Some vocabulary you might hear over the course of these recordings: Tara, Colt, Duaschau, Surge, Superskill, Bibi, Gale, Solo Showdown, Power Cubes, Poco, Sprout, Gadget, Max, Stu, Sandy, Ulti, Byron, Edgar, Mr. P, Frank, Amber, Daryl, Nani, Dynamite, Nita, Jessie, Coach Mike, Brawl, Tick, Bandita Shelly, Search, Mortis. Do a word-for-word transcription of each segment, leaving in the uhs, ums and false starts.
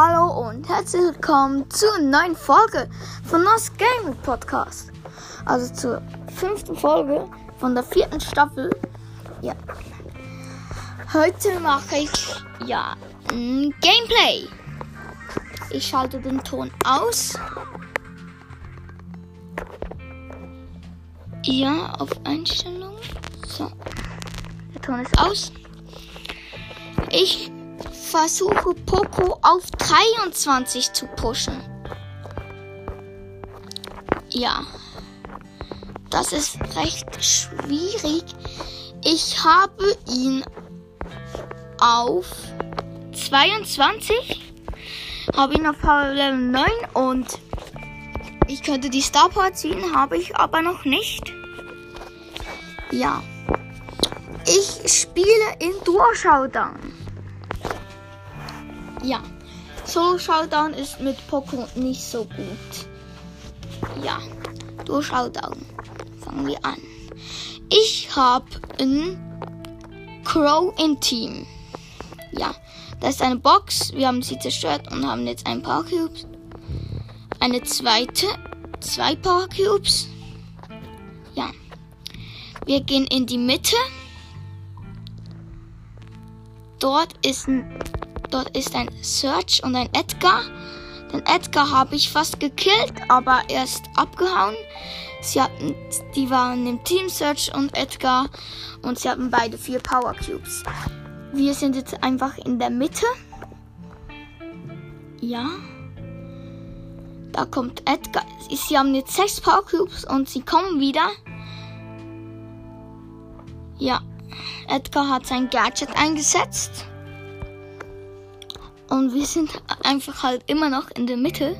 Hallo und herzlich willkommen zur neuen Folge von Nos Gaming Podcast. Also zur fünften Folge von der vierten Staffel. Ja. Heute mache ich ja ein Gameplay. Ich schalte den Ton aus. Ja, auf Einstellung. So. Der Ton ist aus. Ich versuche Poco auf dreiundzwanzig zu pushen. Ja. Das ist recht schwierig. Ich habe ihn auf zweiundzwanzig. Habe ihn auf Power Level neun und ich könnte die Star Power ziehen, habe ich aber noch nicht. Ja. Ich spiele in Duaschau dann. Ja, Solo Showdown ist mit Poco nicht so gut. Ja, Duaschau dann. Fangen wir an. Ich habe einen Crow im Team. Ja, das ist eine Box. Wir haben sie zerstört und haben jetzt ein Power Cubes. Eine zweite. Zwei Power Cubes. Ja. Wir gehen in die Mitte. Dort ist ein... Dort ist ein Search und ein Edgar. Den Edgar habe ich fast gekillt, aber er ist abgehauen. Sie hatten, die waren im Team Search und Edgar und sie hatten beide vier Power Cubes. Wir sind jetzt einfach in der Mitte. Ja. Da kommt Edgar. Sie haben jetzt sechs Power Cubes und sie kommen wieder. Ja. Edgar hat sein Gadget eingesetzt. Und wir sind einfach halt immer noch in der Mitte.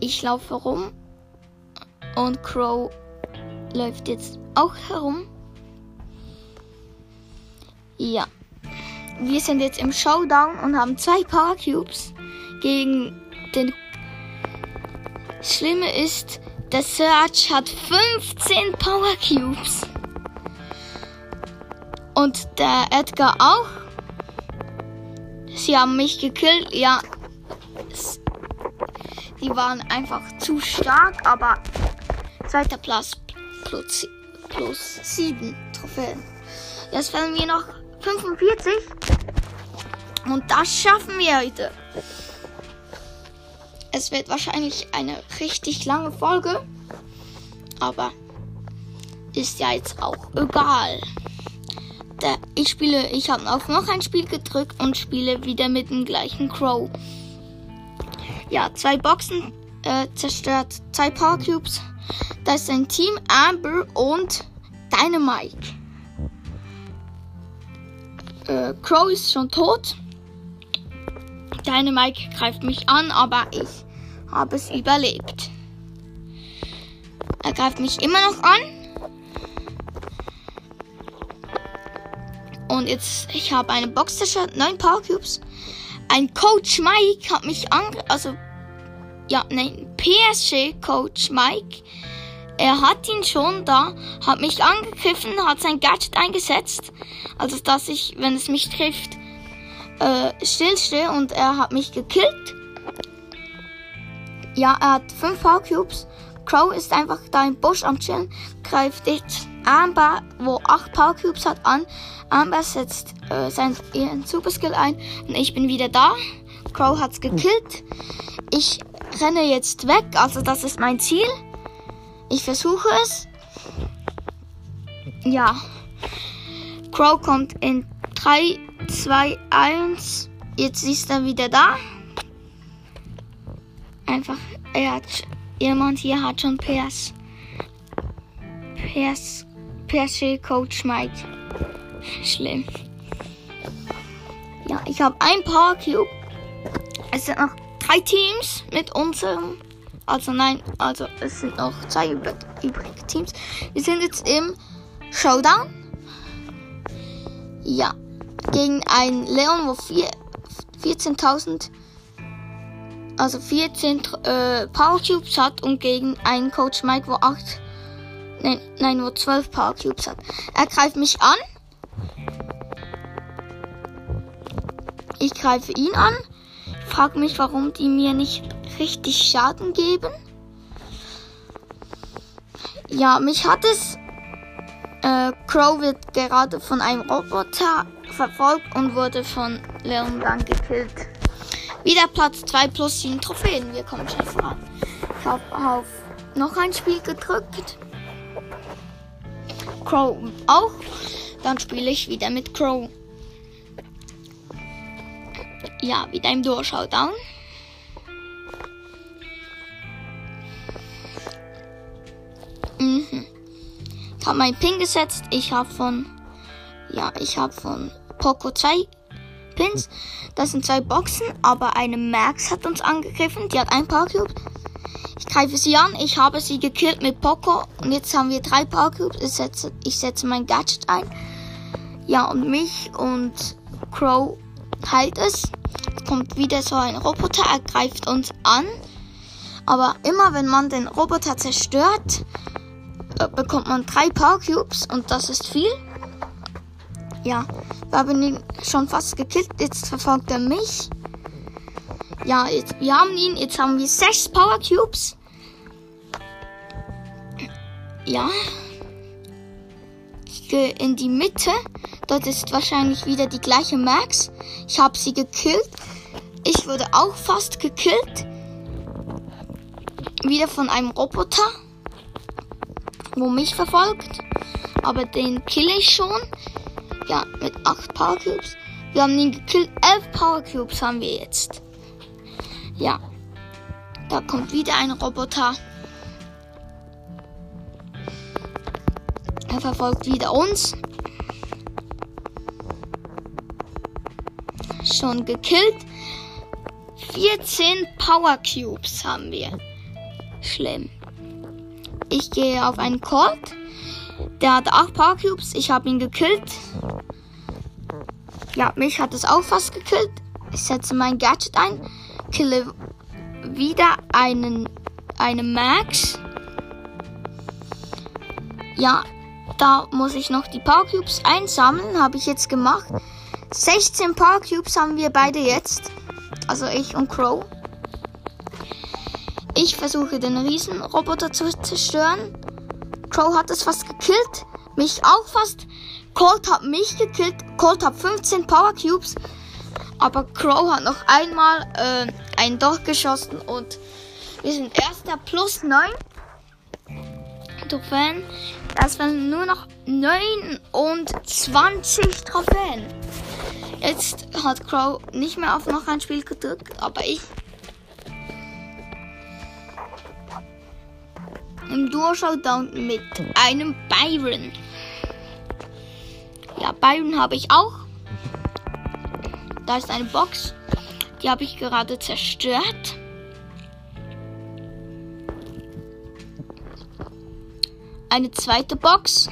Ich laufe rum. Und Crow läuft jetzt auch herum. Ja. Wir sind jetzt im Showdown und haben zwei Power Cubes gegen den... Das Schlimme ist, der Surge hat fünfzehn Power Cubes. Und der Edgar auch. Sie haben mich gekillt, ja. Die waren einfach zu stark, aber zweiter Platz plus, plus sieben Trophäen. Jetzt fehlen wir noch fünfundvierzig. Und das schaffen wir heute. Es wird wahrscheinlich eine richtig lange Folge. Aber ist ja jetzt auch egal. Ich spiele, ich habe auf noch ein Spiel gedrückt und spiele wieder mit dem gleichen Crow. Ja, zwei Boxen äh, zerstört, zwei Power Cubes. Da ist ein Team Amber und Dynamite. Äh, Crow ist schon tot. Dynamite greift mich an, aber ich habe es überlebt. Er greift mich immer noch an. Und jetzt, ich habe eine Box zerstört, neun Power Cubes. Ein Coach Mike hat mich ange... Also, ja, nein, P S G Coach Mike. Er hat ihn schon da, hat mich angegriffen, hat sein Gadget eingesetzt. Also, dass ich, wenn es mich trifft, äh, stillstehe und er hat mich gekillt. Ja, er hat fünf Power Cubes. Crow ist einfach da im Busch am Chillen, greift jetzt Amber, wo acht Power Cubes hat, an. Amber setzt äh, seinen, ihren Superskill ein und ich bin wieder da. Crow hat's gekillt. Ich renne jetzt weg, also das ist mein Ziel. Ich versuche es. Ja. Crow kommt in drei, zwei, eins. Jetzt ist er wieder da. Einfach, er hat, jemand hier hat schon P S. P S. P S G Coach Mike. Schlimm. Ja, ich habe ein Power Cube. Es sind noch drei Teams mit unserem. Also nein, also es sind noch zwei übrige Teams. Wir sind jetzt im Showdown. Ja. Gegen einen Leon, wo vierzehntausend. Also vierzehn äh, Power Cubes hat und gegen einen Coach Mike, wo acht. Nein, nein, nur zwölf Power Cubes hat. Er greift mich an. Ich greife ihn an. Frag mich, warum die mir nicht richtig Schaden geben. Ja, mich hat es... Äh, Crow wird gerade von einem Roboter verfolgt und wurde von Leon dann gekillt. Wieder Platz zwei plus sieben Trophäen. Wir kommen schon voran. Ich habe auf noch ein Spiel gedrückt. Crow auch. Dann spiele ich wieder mit Crow. Ja, wieder im Duaschau-Down. Mhm. Ich habe meinen Pin gesetzt. Ich habe von... Ja, ich habe von Poco zwei Pins. Das sind zwei Boxen, aber eine Max hat uns angegriffen. Die hat ein Power Cube. Ich greife sie an. Ich habe sie gekillt mit Poco. Und jetzt haben wir drei Power Cubes. Ich setze, ich setze mein Gadget ein. Ja, und mich und Crow heilt es. Kommt wieder so ein Roboter, er greift uns an. Aber immer wenn man den Roboter zerstört, bekommt man drei Power Cubes und das ist viel. Ja, da bin ich schon fast gekillt. Jetzt verfolgt er mich. Ja, jetzt, wir haben ihn. Jetzt haben wir sechs Power Cubes. Ja. Ich gehe in die Mitte. Dort ist wahrscheinlich wieder die gleiche Max. Ich habe sie gekillt. Ich wurde auch fast gekillt. Wieder von einem Roboter, wo mich verfolgt. Aber den kille ich schon. Ja, mit acht Power Cubes. Wir haben ihn gekillt. elf Power Cubes haben wir jetzt. Ja. Da kommt wieder ein Roboter. Er verfolgt wieder uns. Schon gekillt. vierzehn Power Cubes haben wir. Schlimm. Ich gehe auf einen Colt. Der hat acht Power Cubes. Ich habe ihn gekillt. Ja, mich hat es auch fast gekillt. Ich setze mein Gadget ein. Kille wieder einen, eine Max. Ja, da muss ich noch die Power Cubes einsammeln. Habe ich jetzt gemacht. sechzehn Power Cubes haben wir beide jetzt. Also ich und Crow. Ich versuche den Riesenroboter zu zerstören. Crow hat es fast gekillt. Mich auch fast. Colt hat mich gekillt. Colt hat fünfzehn Power Cubes. Aber Crow hat noch einmal äh, einen Doch geschossen. Und wir sind erster plus neun. Trophäen. Das waren nur noch neunundzwanzig Trophäen. Jetzt hat Crow nicht mehr auf noch ein Spiel gedrückt, aber ich. Im Duo-Showdown mit einem Byron. Ja, Byron habe ich auch. Da ist eine Box. Die habe ich gerade zerstört. Eine zweite Box.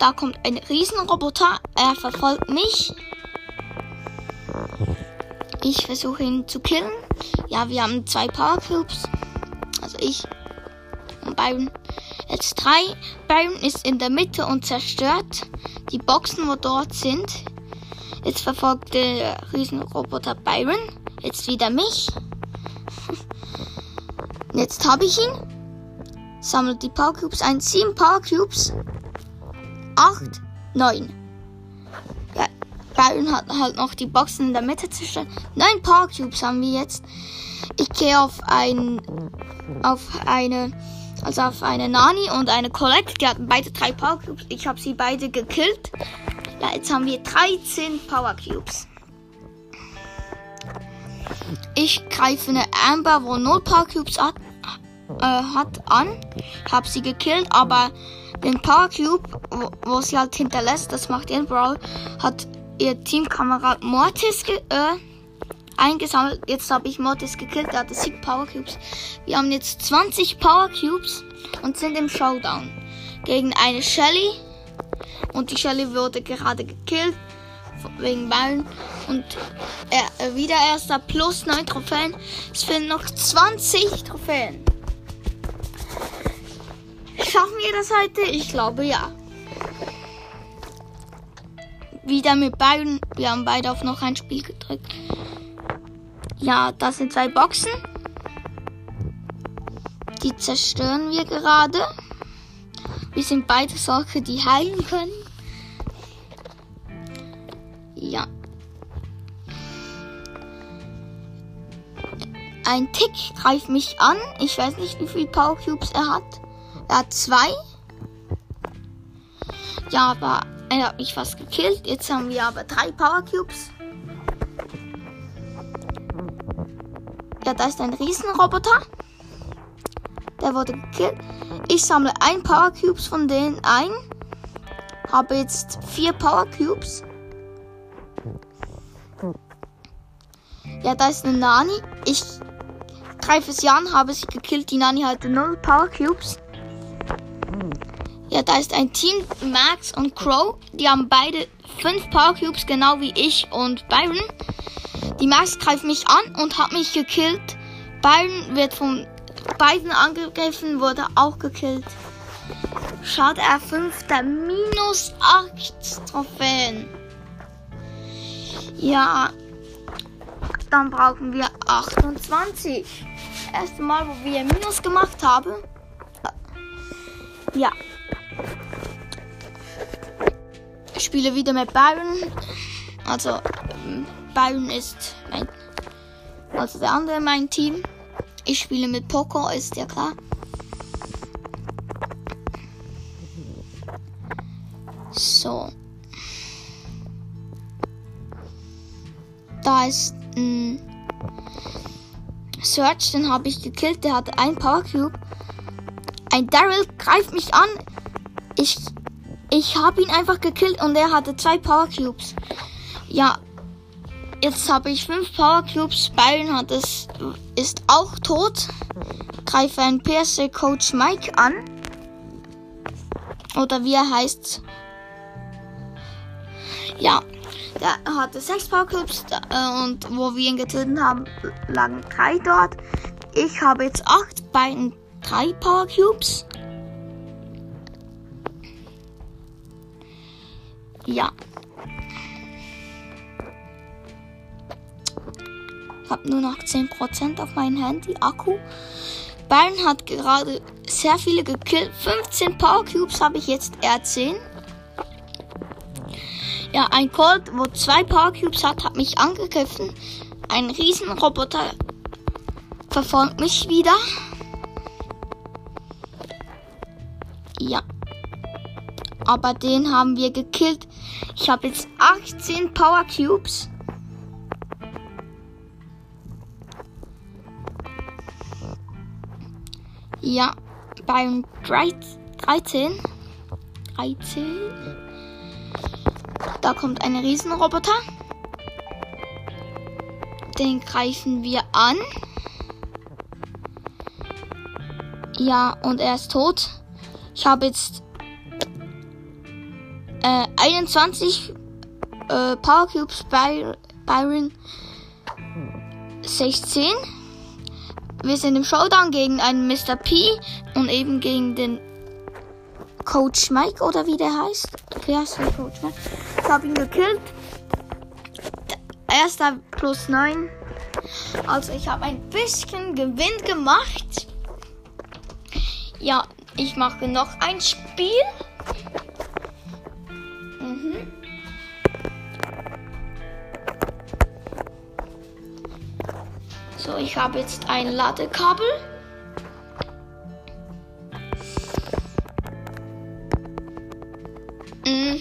Da kommt ein Riesenroboter. Er verfolgt mich. Ich versuche ihn zu killen. Ja, wir haben zwei Power Cubes. Also ich und Byron. Jetzt drei. Byron ist in der Mitte und zerstört die Boxen, wo dort sind. Jetzt verfolgt der Riesenroboter Byron. Jetzt wieder mich. Jetzt habe ich ihn. Sammelt die Power Cubes ein. sieben Power Cubes. acht, neun. Ja, Byron hat halt noch die Boxen in der Mitte zerstört. neun Power Cubes haben wir jetzt. Ich gehe auf ein, auf eine, also auf eine Nani und eine Colette. Die hatten beide drei Power Cubes. Ich habe sie beide gekillt. Ja, jetzt haben wir dreizehn Power Cubes. Ich greife eine Amber, wo null Power Cubes hat. hat an. Ich habe sie gekillt, aber den Power Cube, wo, wo sie halt hinterlässt, das macht ihren Brawl, hat ihr Teamkamerad Mortis ge- äh, eingesammelt. Jetzt habe ich Mortis gekillt, der hatte sieben Power Cubes. Wir haben jetzt zwanzig Power Cubes und sind im Showdown gegen eine Shelly. Und die Shelly wurde gerade gekillt wegen Ballen. Und er, wieder erster plus neun Trophäen. Es fehlen noch zwanzig Trophäen. Schaffen wir das heute? Ich glaube ja. wieder mit Byron. Wir haben beide auf noch ein Spiel gedrückt. Ja, das sind zwei Boxen. Die zerstören wir gerade. Wir sind beide solche, die heilen können. Ja. Ein Tick greift mich an. Ich weiß nicht, wie viele Power Cubes er hat. Er hat zwei. Ja, aber er hat mich fast gekillt. Jetzt haben wir aber drei Power Cubes. Ja, da ist ein Riesenroboter. Der wurde gekillt. Ich sammle ein Power Cubes von denen ein. Habe jetzt vier Power Cubes. Ja, da ist eine Nani. Ich greife sie an, habe sie gekillt. Die Nani hatte null Power Cubes. Ja, da ist ein Team, Max und Crow. Die haben beide fünf Power Cubes, genau wie ich und Byron. Die Max greift mich an und hat mich gekillt. Byron wird von beiden angegriffen, wurde auch gekillt. Schaut, er fünfter, minus acht Trophäen. Ja, dann brauchen wir achtundzwanzig. Das erste Mal, wo wir Minus gemacht haben. Ja. Ich spiele wieder mit Byron. Also, Byron ist mein, also der andere in meinem Team. Ich spiele mit Poco, ist ja klar. So. Da ist ein Search, den habe ich gekillt. Der hatte ein Power Cube. Ein Daryl greift mich an. Ich, ich habe ihn einfach gekillt und er hatte zwei Power Cubes. Ja, jetzt habe ich fünf Power Cubes. Byron hat es, ist auch tot. Greife ein P S C Coach Mike an. Oder wie er heißt. Ja. Der hatte sechs Power Cubes äh, und wo wir ihn getötet haben, lagen drei dort. Ich habe jetzt acht bei drei Power Cubes. Ja. Ich habe nur noch zehn Prozent auf meinem Handy, Akku. Byron hat gerade sehr viele gekillt. fünfzehn Power Cubes habe ich jetzt, R zehn. Ja, ein Colt, wo zwei Power Cubes hat, hat mich angegriffen. Ein Riesenroboter verfolgt mich wieder. Ja. Aber den haben wir gekillt. Ich habe jetzt achtzehn Power Cubes. Ja, beim dreizehn. dreizehn. Da kommt ein Riesenroboter. Den greifen wir an. Ja, und er ist tot. Ich habe jetzt äh, einundzwanzig äh, Power Cubes bei Byron sechzehn. Wir sind im Showdown gegen einen Mister P und eben gegen den Coach Mike oder wie der heißt. Wie heißt der Coach Mike? Ich habe ihn gekillt. Erster plus neun. Also ich habe ein bisschen Gewinn gemacht. Ja, ich mache noch ein Spiel. Mhm. So, ich habe jetzt ein Ladekabel. Mhm.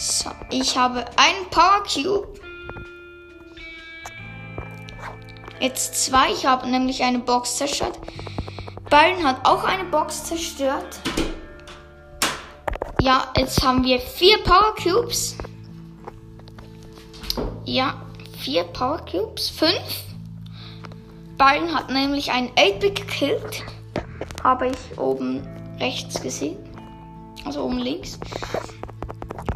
So, ich habe einen Power Cube. Jetzt zwei. Ich habe nämlich eine Box zerstört. Byron hat auch eine Box zerstört. Ja, jetzt haben wir vier Power Cubes. Ja, vier Power Cubes. Fünf. Byron hat nämlich einen acht-Bit gekillt. Habe ich oben rechts gesehen. Also oben links.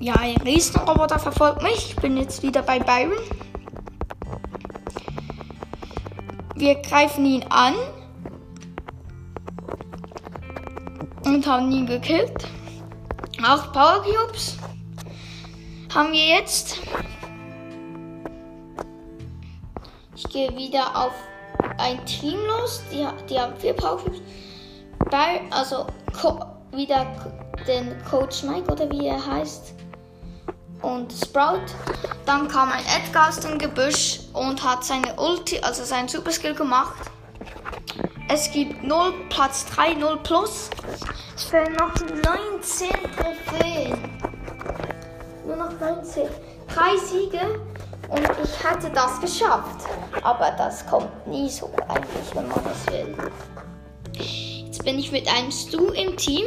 Ja, ein Riesenroboter verfolgt mich. Ich bin jetzt wieder bei Byron. Wir greifen ihn an. Und haben ihn gekillt. acht Power Cubes haben wir jetzt. Ich gehe wieder auf ein Team los. Die, die haben vier Power Cubes. Bei, also Co wieder den Coach Mike oder wie er heißt. Und Sprout. Dann kam ein Edgar aus dem Gebüsch und hat seine Ulti, also seinen Superskill gemacht. Es gibt null, Platz drei, null plus. Es fehlen noch neunzehn Trophäen. Nur noch neunzehn. Drei Siege und ich hätte das geschafft. Aber das kommt nie so eigentlich, wenn man das will. Jetzt bin ich mit einem Stu im Team.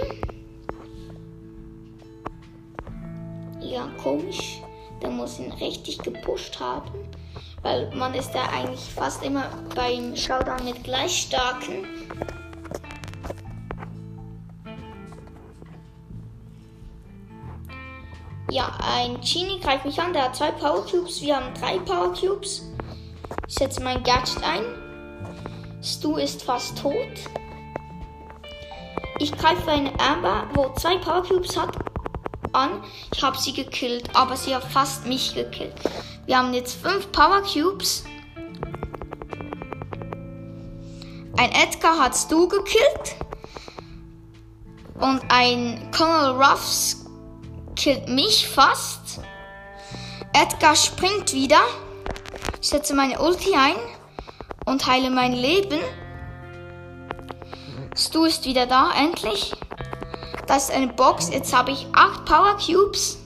Ja, komisch. Der muss ihn richtig gepusht haben, weil man ist ja eigentlich fast immer beim Showdown mit gleich starken. Ja, ein Genie greift mich an, der hat zwei Power Cubes, wir haben drei Power Cubes. Ich setze mein Gadget ein. Stu ist fast tot. Ich greife eine Amber, wo zwei Power Cubes hat, an. Ich habe sie gekillt, aber sie hat fast mich gekillt. Wir haben jetzt fünf Power Cubes. Ein Edgar hat Stu gekillt. Und ein Colonel Ruffs killt mich fast. Edgar springt wieder. Ich setze meine Ulti ein und heile mein Leben. Stu ist wieder da, endlich. Das ist eine Box. Jetzt habe ich acht Power Cubes.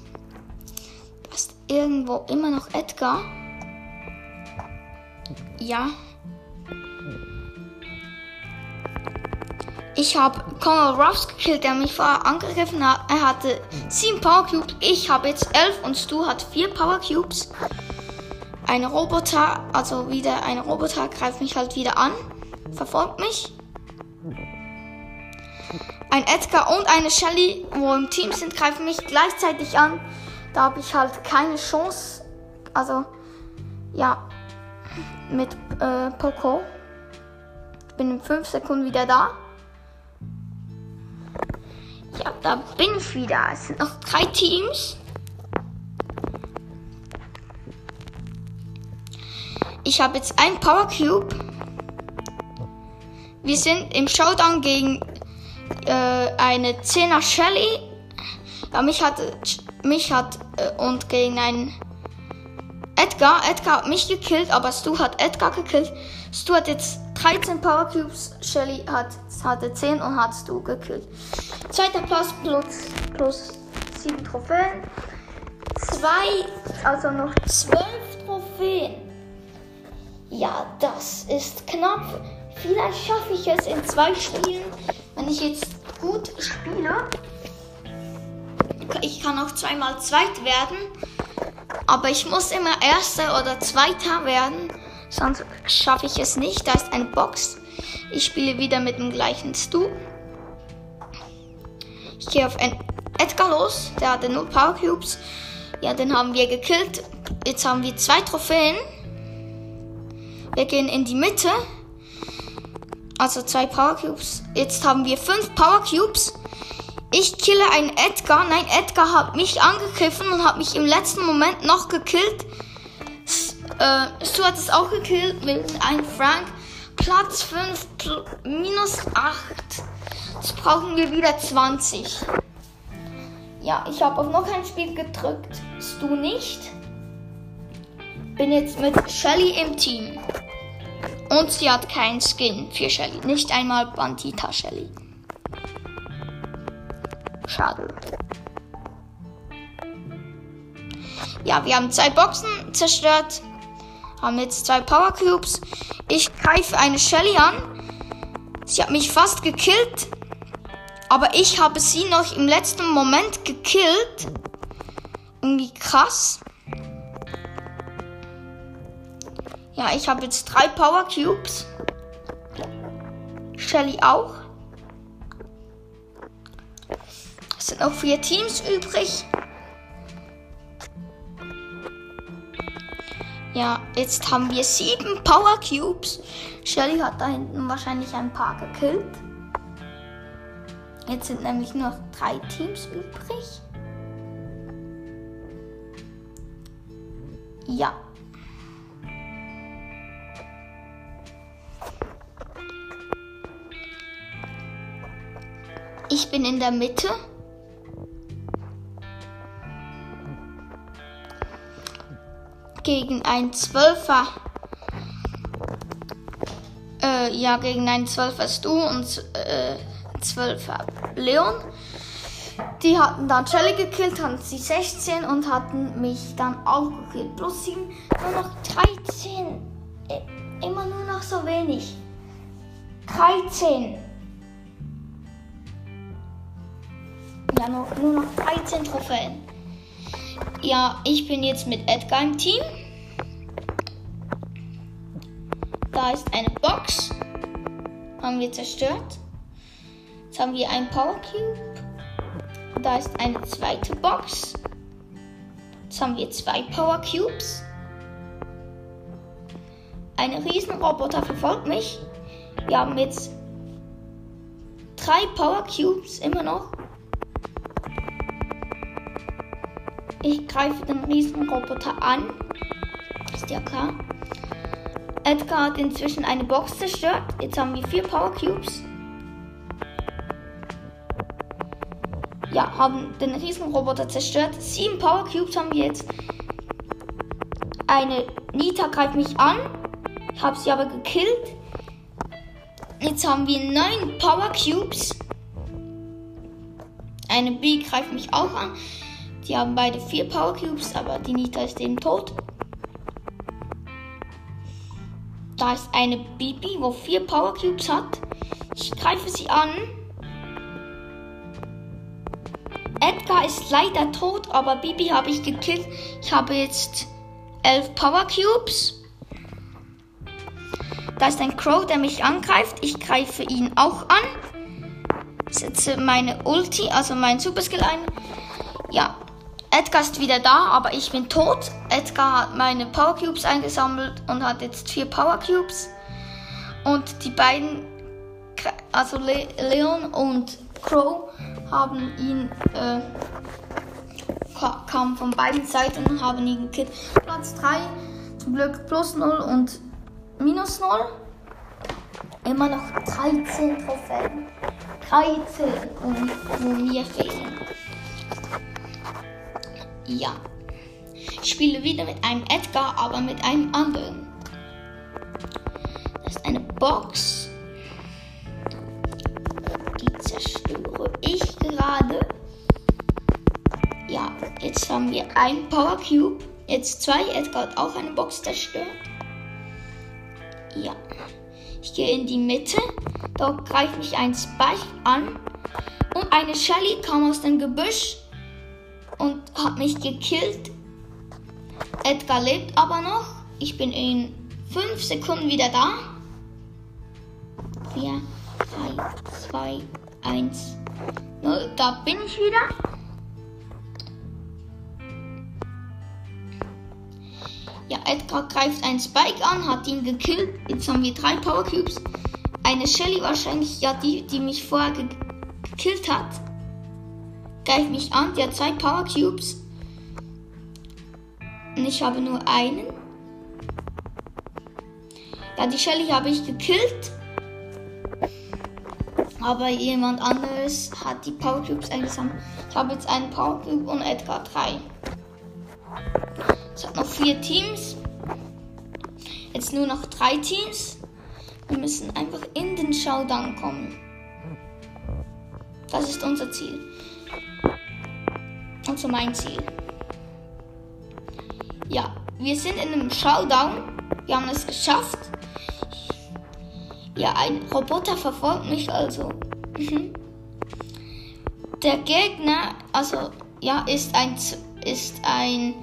Da ist irgendwo immer noch Edgar. Ja. Ich habe Colonel Ruffs gekillt, der mich vorher angegriffen hat. Er hatte sieben Power Cubes. Ich habe jetzt elf und Stu hat vier Power Cubes. Ein Roboter, also wieder ein Roboter, greift mich halt wieder an. Verfolgt mich. Ein Edgar und eine Shelly, wo im Team sind, greifen mich gleichzeitig an. Da habe ich halt keine Chance. Also, ja, mit äh, Poco. Ich bin in fünf Sekunden wieder da. Ja, da bin ich wieder. Es sind noch drei Teams. Ich habe jetzt ein Power Cube. Wir sind im Showdown gegen eine zehner Shelly. Ja, mich hat, mich hat und gegen einen Edgar. Edgar hat mich gekillt, aber Stu hat Edgar gekillt. Stu hat jetzt dreizehn Power Cubes, Shelly hat, hatte zehn und hat Stu gekillt. Zweiter Platz plus, plus sieben Trophäen. Zwei, also noch zwölf Trophäen. Ja, das ist knapp. Vielleicht schaffe ich es in zwei Spielen, wenn ich jetzt gut spiele. Ich kann auch zweimal Zweit werden, aber ich muss immer Erster oder Zweiter werden, sonst schaffe ich es nicht. Da ist eine Box. Ich spiele wieder mit dem gleichen Stu. Ich gehe auf einen Edgar los, der hatte nur Power Cubes. Ja, den haben wir gekillt. Jetzt haben wir zwei Trophäen. Wir gehen in die Mitte. Also zwei Power Cubes. Jetzt haben wir fünf Power Cubes. Ich kille einen Edgar. Nein, Edgar hat mich angegriffen und hat mich im letzten Moment noch gekillt. Äh, Stu hat es auch gekillt mit einem Frank. Platz fünf pl- minus acht. Jetzt brauchen wir wieder zwanzig. Ja, ich habe auf noch ein Spiel gedrückt. Stu nicht. Bin jetzt mit Shelly im Team. Und sie hat keinen Skin für Shelly. Nicht einmal Bandita Shelly. Schade. Ja, wir haben zwei Boxen zerstört. Haben jetzt zwei Power Cubes. Ich greife eine Shelly an. Sie hat mich fast gekillt. Aber ich habe sie noch im letzten Moment gekillt. Irgendwie krass. Ja, ich habe jetzt drei Power Cubes. Shelly auch. Es sind noch vier Teams übrig. Ja, jetzt haben wir sieben Power Cubes. Shelly hat da hinten wahrscheinlich ein paar gekillt. Jetzt sind nämlich noch drei Teams übrig. Ja. Ich bin in der Mitte. Gegen einen Zwölfer. Äh, ja, gegen einen Zwölfer Stu und äh, Zwölfer Leon. Die hatten dann Shelly gekillt, hatten sie sechzehn und hatten mich dann auch gekillt. Plus sieben, nur noch dreizehn. Äh, immer nur noch so wenig. dreizehn. Ja, nur, nur noch dreizehn Trophäen. Ja, ich bin jetzt mit Edgar im Team. Da ist eine Box. Haben wir zerstört. Jetzt haben wir einen Power Cube. Da ist eine zweite Box. Jetzt haben wir zwei Power Cubes. Ein Riesenroboter verfolgt mich. Wir haben jetzt drei Power Cubes immer noch. Ich greife den Riesenroboter an. Ist ja klar. Edgar hat inzwischen eine Box zerstört. Jetzt haben wir vier Power Cubes. Ja, haben den Riesenroboter zerstört. Sieben Power Cubes haben wir jetzt. Eine Nita greift mich an. Ich habe sie aber gekillt. Jetzt haben wir neun Power Cubes. Eine Bibi greift mich auch an. Die haben beide vier Power Cubes, aber die Nita ist eben tot. Da ist eine Bibi, wo vier Power Cubes hat. Ich greife sie an. Edgar ist leider tot, aber Bibi habe ich gekillt. Ich habe jetzt elf Power Cubes. Da ist ein Crow, der mich angreift. Ich greife ihn auch an. Setze meine Ulti, also meinen Superskill ein. Ja. Edgar ist wieder da, aber ich bin tot. Edgar hat meine Power Cubes eingesammelt und hat jetzt vier Power Cubes. Und die beiden, also Le- Leon und Crow, haben ihn, äh, kamen von beiden Seiten und haben ihn gekillt. Platz drei, zum Glück plus null und minus null. Immer noch dreizehn Trophäen. dreizehn, und wo mir fehlen. Ja, ich spiele wieder mit einem Edgar, aber mit einem anderen. Das ist eine Box. Die zerstöre ich gerade. Ja, jetzt haben wir einen Power Cube. Jetzt zwei. Edgar hat auch eine Box zerstört. Ja, ich gehe in die Mitte. Dort greift mich ein Spike an. Und eine Shelly kam aus dem Gebüsch. Und hat mich gekillt. Edgar lebt aber noch. Ich bin in fünf Sekunden wieder da. vier, drei, zwei, eins, null. Da bin ich wieder. Ja, Edgar greift einen Spike an, hat ihn gekillt. Jetzt haben wir drei Power Cubes. Eine Shelly wahrscheinlich, ja, die, die mich vorher ge- gekillt hat. Greift mich an, die hat zwei Power Cubes. Und ich habe nur einen. Ja, die Shelly habe ich gekillt. Aber jemand anderes hat die Power Cubes eingesammelt. Ich habe jetzt einen Power Cube und Edgar drei. Es hat noch vier Teams. Jetzt nur noch drei Teams. Wir müssen einfach in den Showdown kommen. Das ist unser Ziel. Und so mein Ziel. Ja, wir sind in einem Showdown. Wir haben es geschafft. Ja, ein Roboter verfolgt mich also. Der Gegner, also, ja, ist ein, ist ein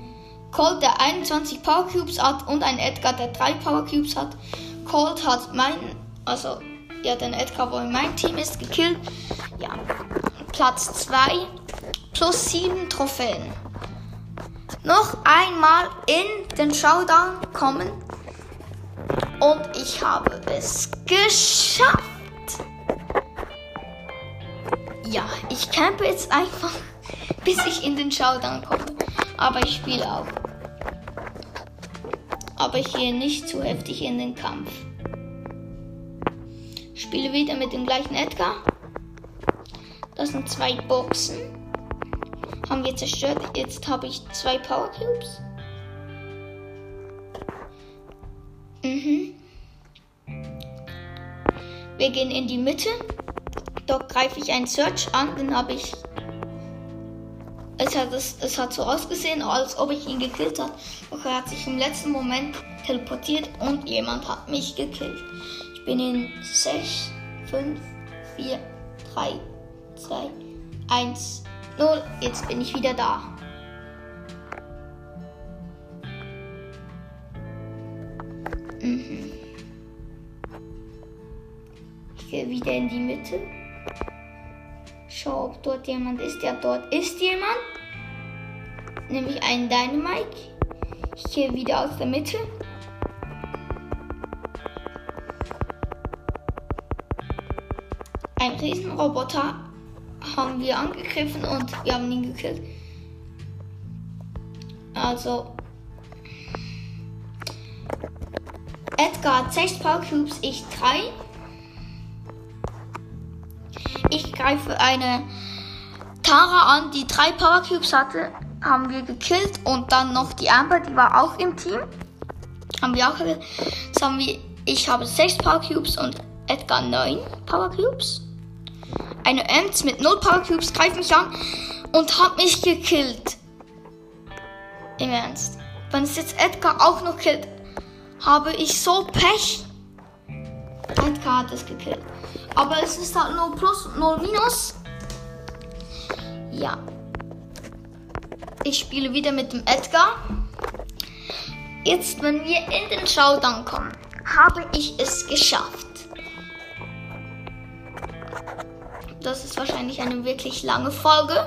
Colt, der einundzwanzig Power Cubes hat und ein Edgar, der drei Power Cubes hat. Colt hat meinen, also, ja, den Edgar, wo in mein Team ist, gekillt. Ja, Platz zwei. Plus sieben Trophäen. Noch einmal in den Showdown kommen. Und ich habe es geschafft. ja, ich campe jetzt einfach, bis ich in den Showdown komme. Aber ich spiele auch. Aber ich gehe nicht zu heftig in den Kampf. Ich spiele wieder mit dem gleichen Edgar. Das sind zwei Boxen. Haben wir zerstört. Jetzt habe ich zwei Power Cubes. Mhm. Wir gehen in die Mitte. Dort greife ich einen Search an, dann habe ich... Es hat, es, es hat so ausgesehen, als ob ich ihn gekillt habe. Doch er hat sich im letzten Moment teleportiert und jemand hat mich gekillt. Ich bin in sechs, fünf, vier, drei, zwei, eins, null. Jetzt bin ich wieder da. Mhm. Ich gehe wieder in die Mitte. Schau, ob dort jemand ist. Ja, dort ist jemand. Nehme ich einen Dynamite. Ich gehe wieder aus der Mitte. Ein Riesenroboter haben wir angegriffen und wir haben ihn gekillt. Also... Edgar hat sechs Power Cubes, ich drei. Ich greife eine Tara an, die drei Power Cubes hatte, haben wir gekillt. Und dann noch die Amber, die war auch im Team. Haben wir auch gekillt. Jetzt haben wir, ich habe sechs Power Cubes und Edgar neun Power Cubes. Eine Emz mit null Power Cubes greift mich an und hat mich gekillt. Im Ernst. Wenn es jetzt Edgar auch noch killt, habe ich so Pech. Edgar hat es gekillt. Aber es ist halt nur Plus und nur Minus. Ja. Ich spiele wieder mit dem Edgar. Jetzt, wenn wir in den Showdown kommen, habe ich es geschafft. Das ist wahrscheinlich eine wirklich lange Folge.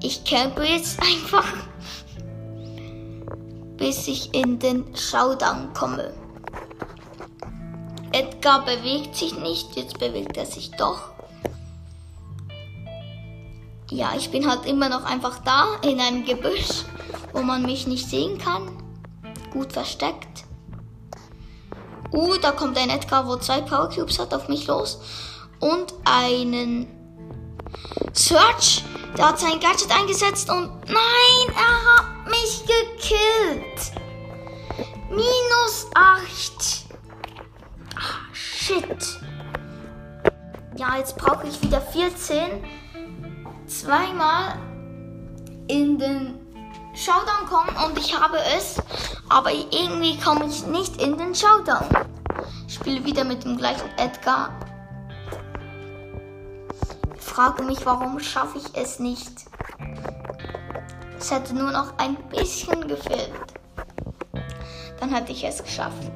Ich campe jetzt einfach, bis ich in den Showdown komme. Edgar bewegt sich nicht, jetzt bewegt er sich doch. Ja, ich bin halt immer noch einfach da, in einem Gebüsch, wo man mich nicht sehen kann. Gut versteckt. Uh, da kommt ein Edgar, wo zwei Power Cubes hat, auf mich los. Und einen Search, der hat sein Gadget eingesetzt und nein, er hat mich gekillt. Minus acht. Ah, shit. Ja, jetzt brauche ich wieder vierzehn. Zweimal in den Showdown kommen und ich habe es. Aber irgendwie komme ich nicht in den Showdown. Ich spiele wieder mit dem gleichen Edgar. Ich frage mich, warum schaffe ich es nicht. Es hätte nur noch ein bisschen gefehlt. Dann hätte ich es geschafft.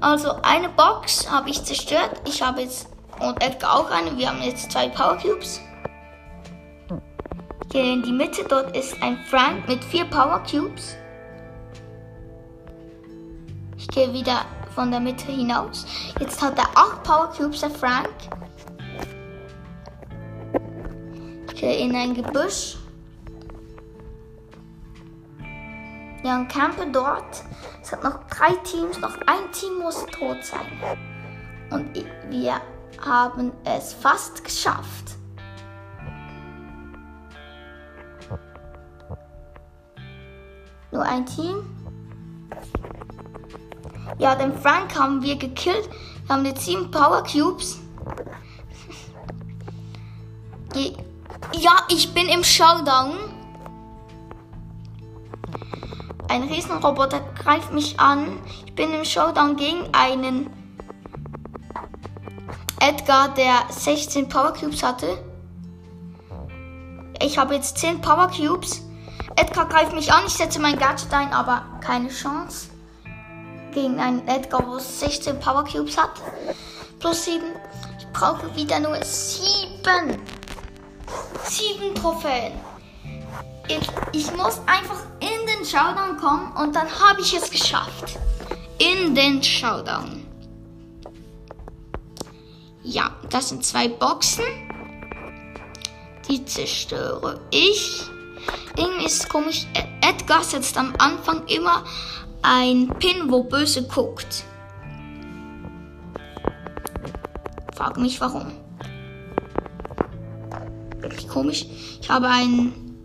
Also eine Box habe ich zerstört. Ich habe jetzt und Edgar auch eine. Wir haben jetzt zwei Power Cubes. Hier in die Mitte, dort ist ein Frank mit vier Power Cubes. Ich gehe wieder von der Mitte hinaus. Jetzt hat er acht Power Cubes, der Frank. Ich gehe in ein Gebüsch. Ja, und campe dort. Es hat noch drei Teams, noch ein Team muss tot sein. Und wir haben es fast geschafft. Nur ein Team. Ja, den Frank haben wir gekillt. Wir haben jetzt sieben Power Cubes. Ja, ich bin im Showdown. Ein Riesenroboter greift mich an. Ich bin im Showdown gegen einen Edgar, der sechzehn Power Cubes hatte. Ich habe jetzt zehn Power Cubes. Edgar greift mich an. Ich setze mein Gadget ein, aber keine Chance. Gegen einen Edgar, der sechzehn Power Cubes hat. Plus sieben. Ich brauche wieder nur sieben. sieben Trophäen. Ich, ich muss einfach in den Showdown kommen und dann habe ich es geschafft. In den Showdown. Ja, das sind zwei Boxen. Die zerstöre ich. Irgendwie ist es komisch. Edgar setzt am Anfang immer ein Pin, wo böse guckt. Frag mich warum. Wirklich komisch. Ich habe einen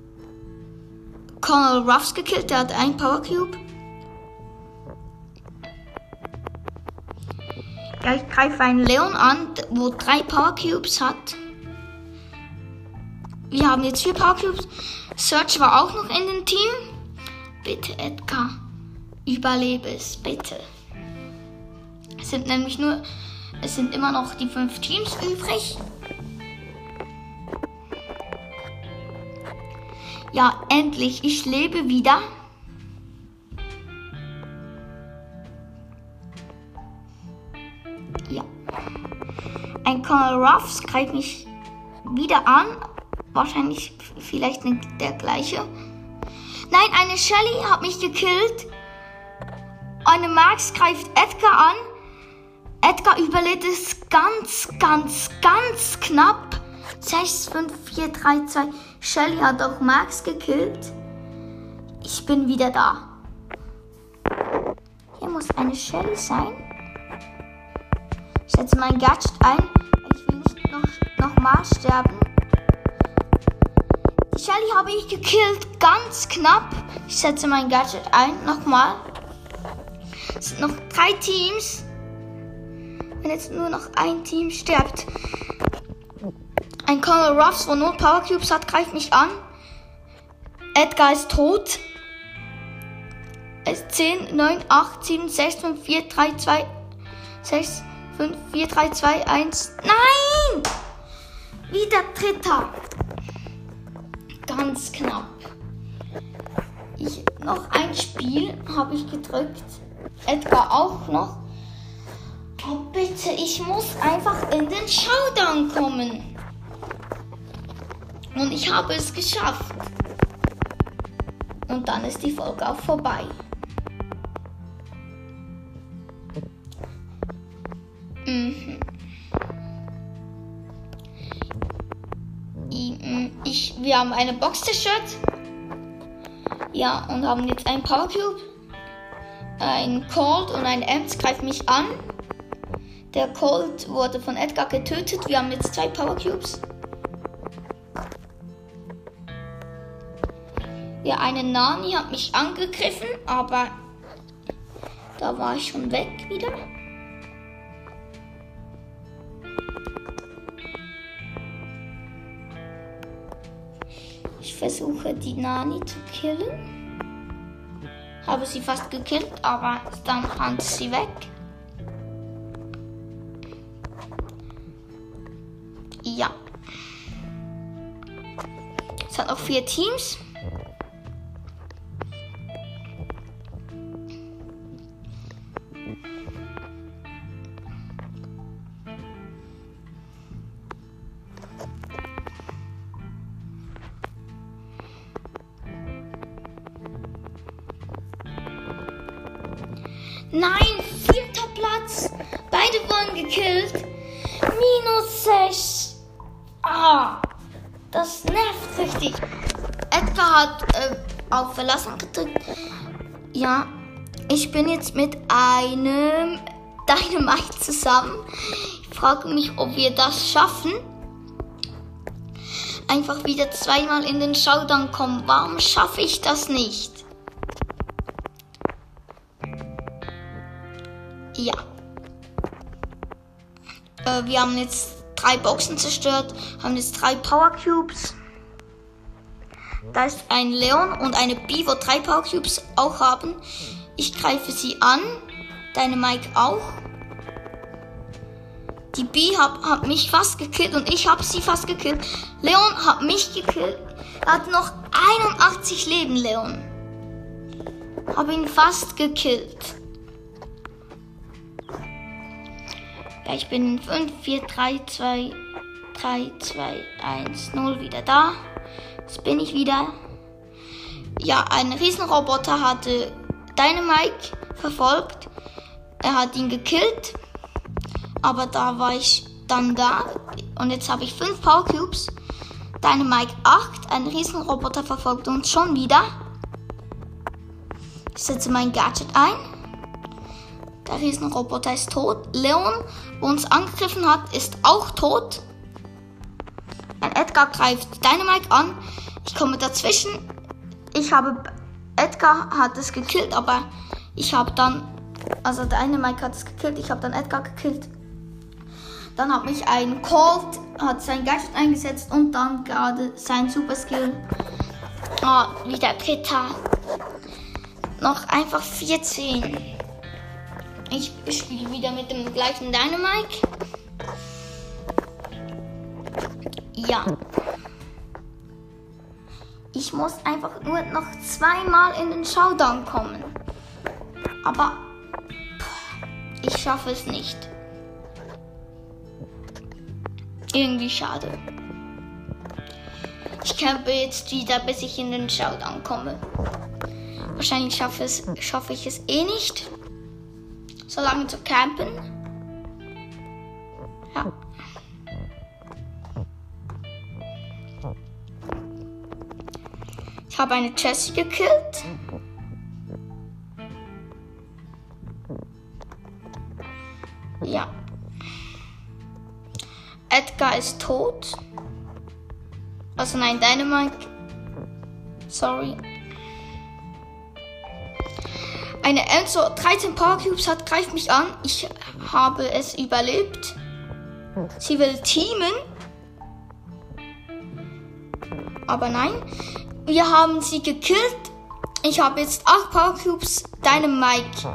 Colonel Ruffs gekillt, der hat einen Power Cube. Ja, ich greife einen Leon an, wo drei Power Cubes hat. Wir haben jetzt vier Power Cubes. Search war auch noch in dem Team. Bitte, Edgar, überlebe es, bitte. Es sind nämlich nur, es sind immer noch die fünf Teams übrig. Ja, endlich, ich lebe wieder. Ein Colonel Ruffs greift mich wieder an. Wahrscheinlich vielleicht nicht der gleiche. Nein, eine Shelly hat mich gekillt. Eine Max greift Edgar an. Edgar überlebt es ganz, ganz, ganz knapp. sechs, fünf, vier, drei, zwei. Shelly hat auch Max gekillt. Ich bin wieder da. Hier muss eine Shelly sein. Ich setze mein Gadget ein, weil ich will nicht noch, noch mal sterben. Die Shelly habe ich gekillt, ganz knapp. Ich setze mein Gadget ein, nochmal. Es sind noch drei Teams. Wenn jetzt nur noch ein Team stirbt. Ein Colonel Ruffs, wo nur Power Cubes hat, greift mich an. Edgar ist tot. Es ist zehn, neun, acht, sieben, sechs, fünf, vier, drei, zwei, sechs... fünf, vier, drei, zwei, eins. Nein! Wieder Dritter. Ganz knapp. Ich, noch ein Spiel habe ich gedrückt. Edgar auch noch. Oh bitte, ich muss einfach in den Showdown kommen. Und ich habe es geschafft. Und dann ist die Folge auch vorbei. Ich, wir haben eine Box zerstört. Ja, und haben jetzt einen Power Cube. Ein Colt und ein Emz greift mich an. Der Colt wurde von Edgar getötet. Wir haben jetzt zwei Power Cubes. Ja, eine Nani hat mich angegriffen, aber da war ich schon weg wieder. Ich versuche die Nani zu killen. Habe sie fast gekillt, aber dann rannte sie weg. Ja. Es hat noch vier Teams. Nein, vierter Platz. Beide wurden gekillt. Minus sechs. Ah, das nervt richtig. Edgar hat äh, auf Verlassen gedrückt. Ja, ich bin jetzt mit einem Dynamite zusammen. Ich frage mich, ob wir das schaffen. Einfach wieder zweimal in den Showdown kommen. Warum schaffe ich das nicht? Ja. Äh, wir haben jetzt drei Boxen zerstört, haben jetzt drei Power Cubes. Da ist ein Leon und eine Bibi, wo drei Power Cubes auch haben. Ich greife sie an. Deine Mike auch. Die Bibi hat, hat mich fast gekillt und ich habe sie fast gekillt. Leon hat mich gekillt. Er hat noch einundachtzig Leben, Leon. Habe ihn fast gekillt. Ja, ich bin in fünf, vier, drei, zwei, drei, zwei, eins, null wieder da. Jetzt bin ich wieder. Ja, ein Riesenroboter hatte Dynamite verfolgt. Er hat ihn gekillt. Aber da war ich dann da. Und jetzt habe ich fünf Power Cubes. Dynamite acht. Ein Riesenroboter verfolgt uns schon wieder. Ich setze mein Gadget ein. Der Riesenroboter ist tot. Leon, der uns angegriffen hat, ist auch tot. Mein Edgar greift Dynamite an. Ich komme dazwischen. Ich habe... Edgar hat es gekillt, aber ich habe dann... Also Dynamite hat es gekillt, ich habe dann Edgar gekillt. Dann hat mich ein Colt, hat sein Gadget eingesetzt und dann gerade sein Superskill. Ah, oh, wieder Peter. Noch einfach vierzehn. Ich spiele wieder mit dem gleichen Dynamite. Ja. Ich muss einfach nur noch zweimal in den Showdown kommen. Aber pff, ich schaffe es nicht. Irgendwie schade. Ich kämpfe jetzt wieder, bis ich in den Showdown komme. Wahrscheinlich schaffe, es, schaffe ich es eh nicht, so lange zu campen. Ja. Ich habe eine Jessie gekillt. Ja. Edgar ist tot. Also nein, Dynamite. Sorry. Eine Emz dreizehn Power Cubes hat, greift mich an. Ich habe es überlebt. Sie will teamen. Aber nein. Wir haben sie gekillt. Ich habe jetzt acht Power Cubes. Dynamite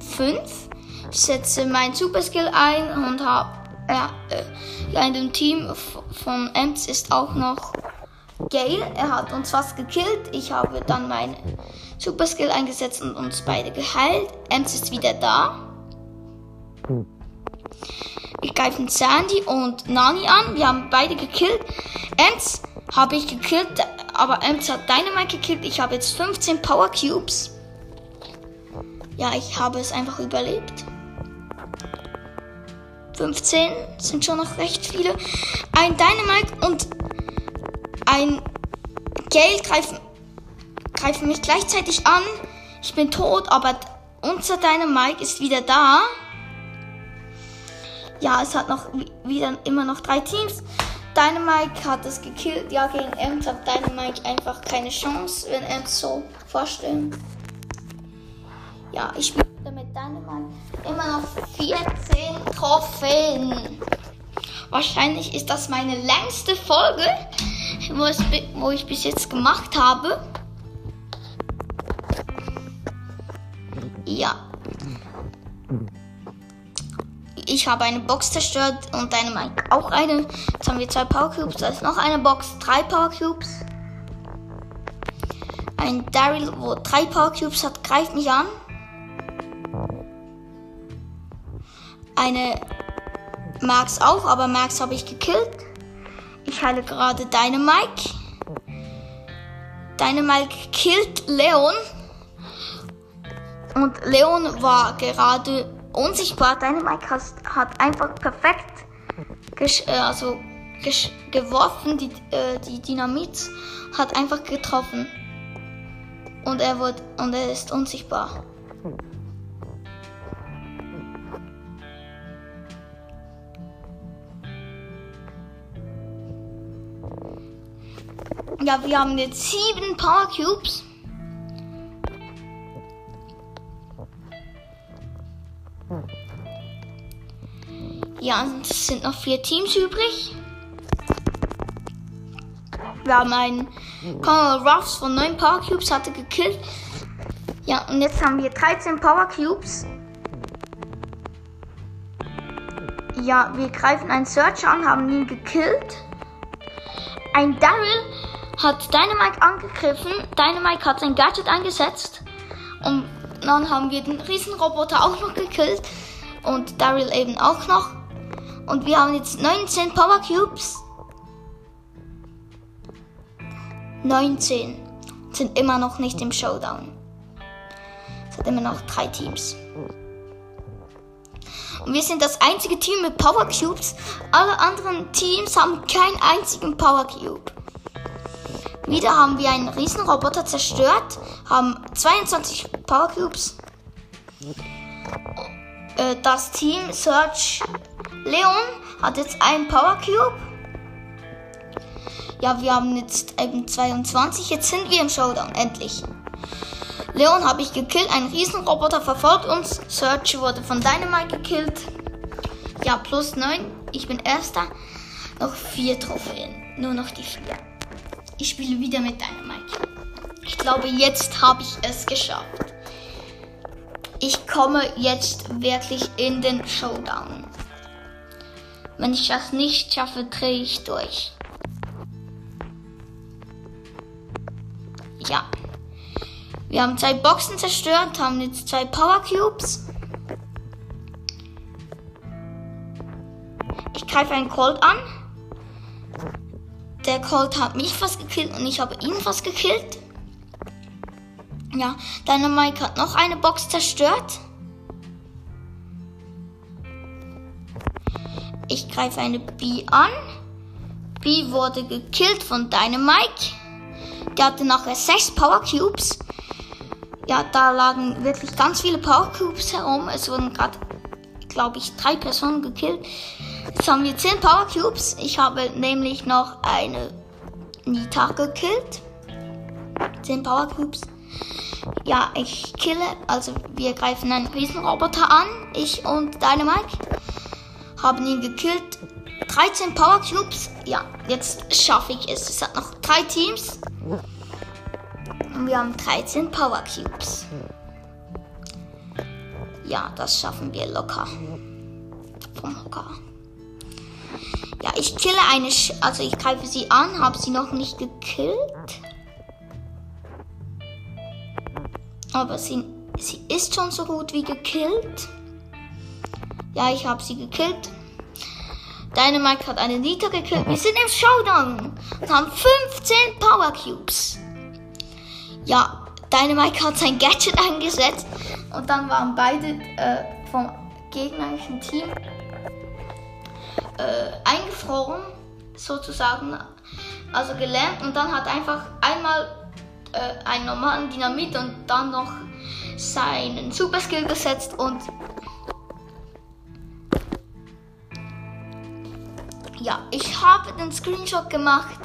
fünf. Ich setze mein Superskill ein und habe... Ja, in dem Team von Emz ist auch noch Gale. Er hat uns fast gekillt. Ich habe dann meinen Superskill eingesetzt und uns beide geheilt. Emz ist wieder da. Wir greifen Sandy und Nani an. Wir haben beide gekillt. Emz habe ich gekillt, aber Emz hat Dynamite gekillt. Ich habe jetzt fünfzehn Power Cubes. Ja, ich habe es einfach überlebt. fünfzehn sind schon noch recht viele. Ein Dynamite und ein Gale greifen, greifen mich gleichzeitig an. Ich bin tot, aber unser Dynamite ist wieder da. Ja, es hat noch wieder immer noch drei Teams. Dynamite hat es gekillt. Ja, gegen Emz hat Dynamite einfach keine Chance, wenn Emz so vorstellen. Ja, ich bin mit Dynamite immer noch vierzehn Trophäen. Wahrscheinlich ist das meine längste Folge, wo, es, wo ich bis jetzt gemacht habe. Ja. Ich habe eine Box zerstört und Dynamite auch eine. Jetzt haben wir zwei Power Cubes, da ist noch eine Box, drei Power Cubes. Ein Daryl, wo drei Power Cubes hat, greift mich an. Eine Max auch, aber Max habe ich gekillt. Ich heile gerade Dynamite. Dynamite killt Leon. Und Leon war gerade unsichtbar. Dynamite hat, hat einfach perfekt gesch- also gesch- geworfen. Die, äh, die Dynamit hat einfach getroffen. Und er, wurde, und er ist unsichtbar. Ja, wir haben jetzt sieben Power Cubes. Ja, es sind noch vier Teams übrig. Wir haben einen Colonel Ruffs von neun Power Cubes, hatte gekillt. Ja, und jetzt haben wir dreizehn Power Cubes. Ja, wir greifen einen Search an, haben ihn gekillt. Ein Daryl hat Dynamite angegriffen, Dynamite hat sein Gadget eingesetzt und dann haben wir den Riesenroboter auch noch gekillt und Daryl eben auch noch. Und wir haben jetzt neunzehn Power Cubes. neunzehn sind immer noch nicht im Showdown. Es sind immer noch drei Teams. Und wir sind das einzige Team mit Power Cubes. Alle anderen Teams haben keinen einzigen Power Cube. Wieder haben wir einen Riesenroboter zerstört, haben zweiundzwanzig Power Cubes. Das Team Search Leon hat jetzt einen Power Cube. Ja, wir haben jetzt eben zweiundzwanzig. Jetzt sind wir im Showdown, endlich. Leon habe ich gekillt, ein Riesenroboter verfolgt uns. Surge wurde von Dynamite gekillt. Ja, plus neun. Ich bin Erster. Noch vier Trophäen. Nur noch die vier. Ich spiele wieder mit Dynamite. Ich glaube, jetzt habe ich es geschafft. Ich komme jetzt wirklich in den Showdown. Wenn ich das nicht schaffe, drehe ich durch. Ja. Wir haben zwei Boxen zerstört, haben jetzt zwei Power Cubes. Ich greife einen Colt an. Der Colt hat mich fast gekillt und ich habe ihn fast gekillt. Ja, Dynamite hat noch eine Box zerstört. Ich greife eine Bee an. Bee wurde gekillt von Dynamite. Der hatte nachher sechs Power Cubes. Ja, da lagen wirklich ganz viele Power Cubes herum. Es wurden gerade, glaube ich, drei Personen gekillt. Jetzt haben wir zehn Power Cubes. Ich habe nämlich noch eine Nita gekillt. zehn Power Cubes. Ja, ich kille. Also wir greifen einen Riesenroboter an. Ich und Dynamite haben ihn gekillt. dreizehn Power Cubes. Ja, jetzt schaffe ich es. Es hat noch drei Teams. Und wir haben dreizehn Power Cubes. Ja, das schaffen wir locker. Vom Hocker. Ja, ich kille eine. Sch also, ich greife sie an, habe sie noch nicht gekillt. Aber sie, sie ist schon so gut wie gekillt. Ja, ich habe sie gekillt. Dynamite hat eine Nita gekillt. Wir sind im Showdown und haben fünfzehn Power Cubes. Ja, Dynamite hat sein Gadget eingesetzt und dann waren beide äh, vom gegnerischen Team äh, eingefroren, sozusagen, also gelähmt. Und dann hat einfach einmal äh, einen normalen Dynamit und dann noch seinen Superskill gesetzt und ja, ich habe den Screenshot gemacht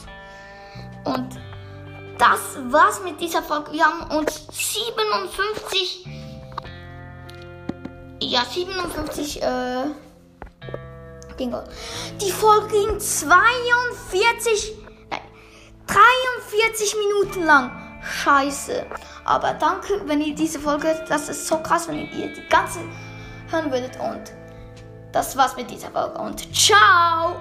und das war's mit dieser Folge. Wir haben uns siebenundfünfzig, ja siebenundfünfzig, äh, Dingo. Die Folge ging zweiundvierzig, nein, dreiundvierzig Minuten lang. Scheiße. Aber danke, wenn ihr diese Folge, das ist so krass, wenn ihr die ganze hören würdet. Und das war's mit dieser Folge und ciao.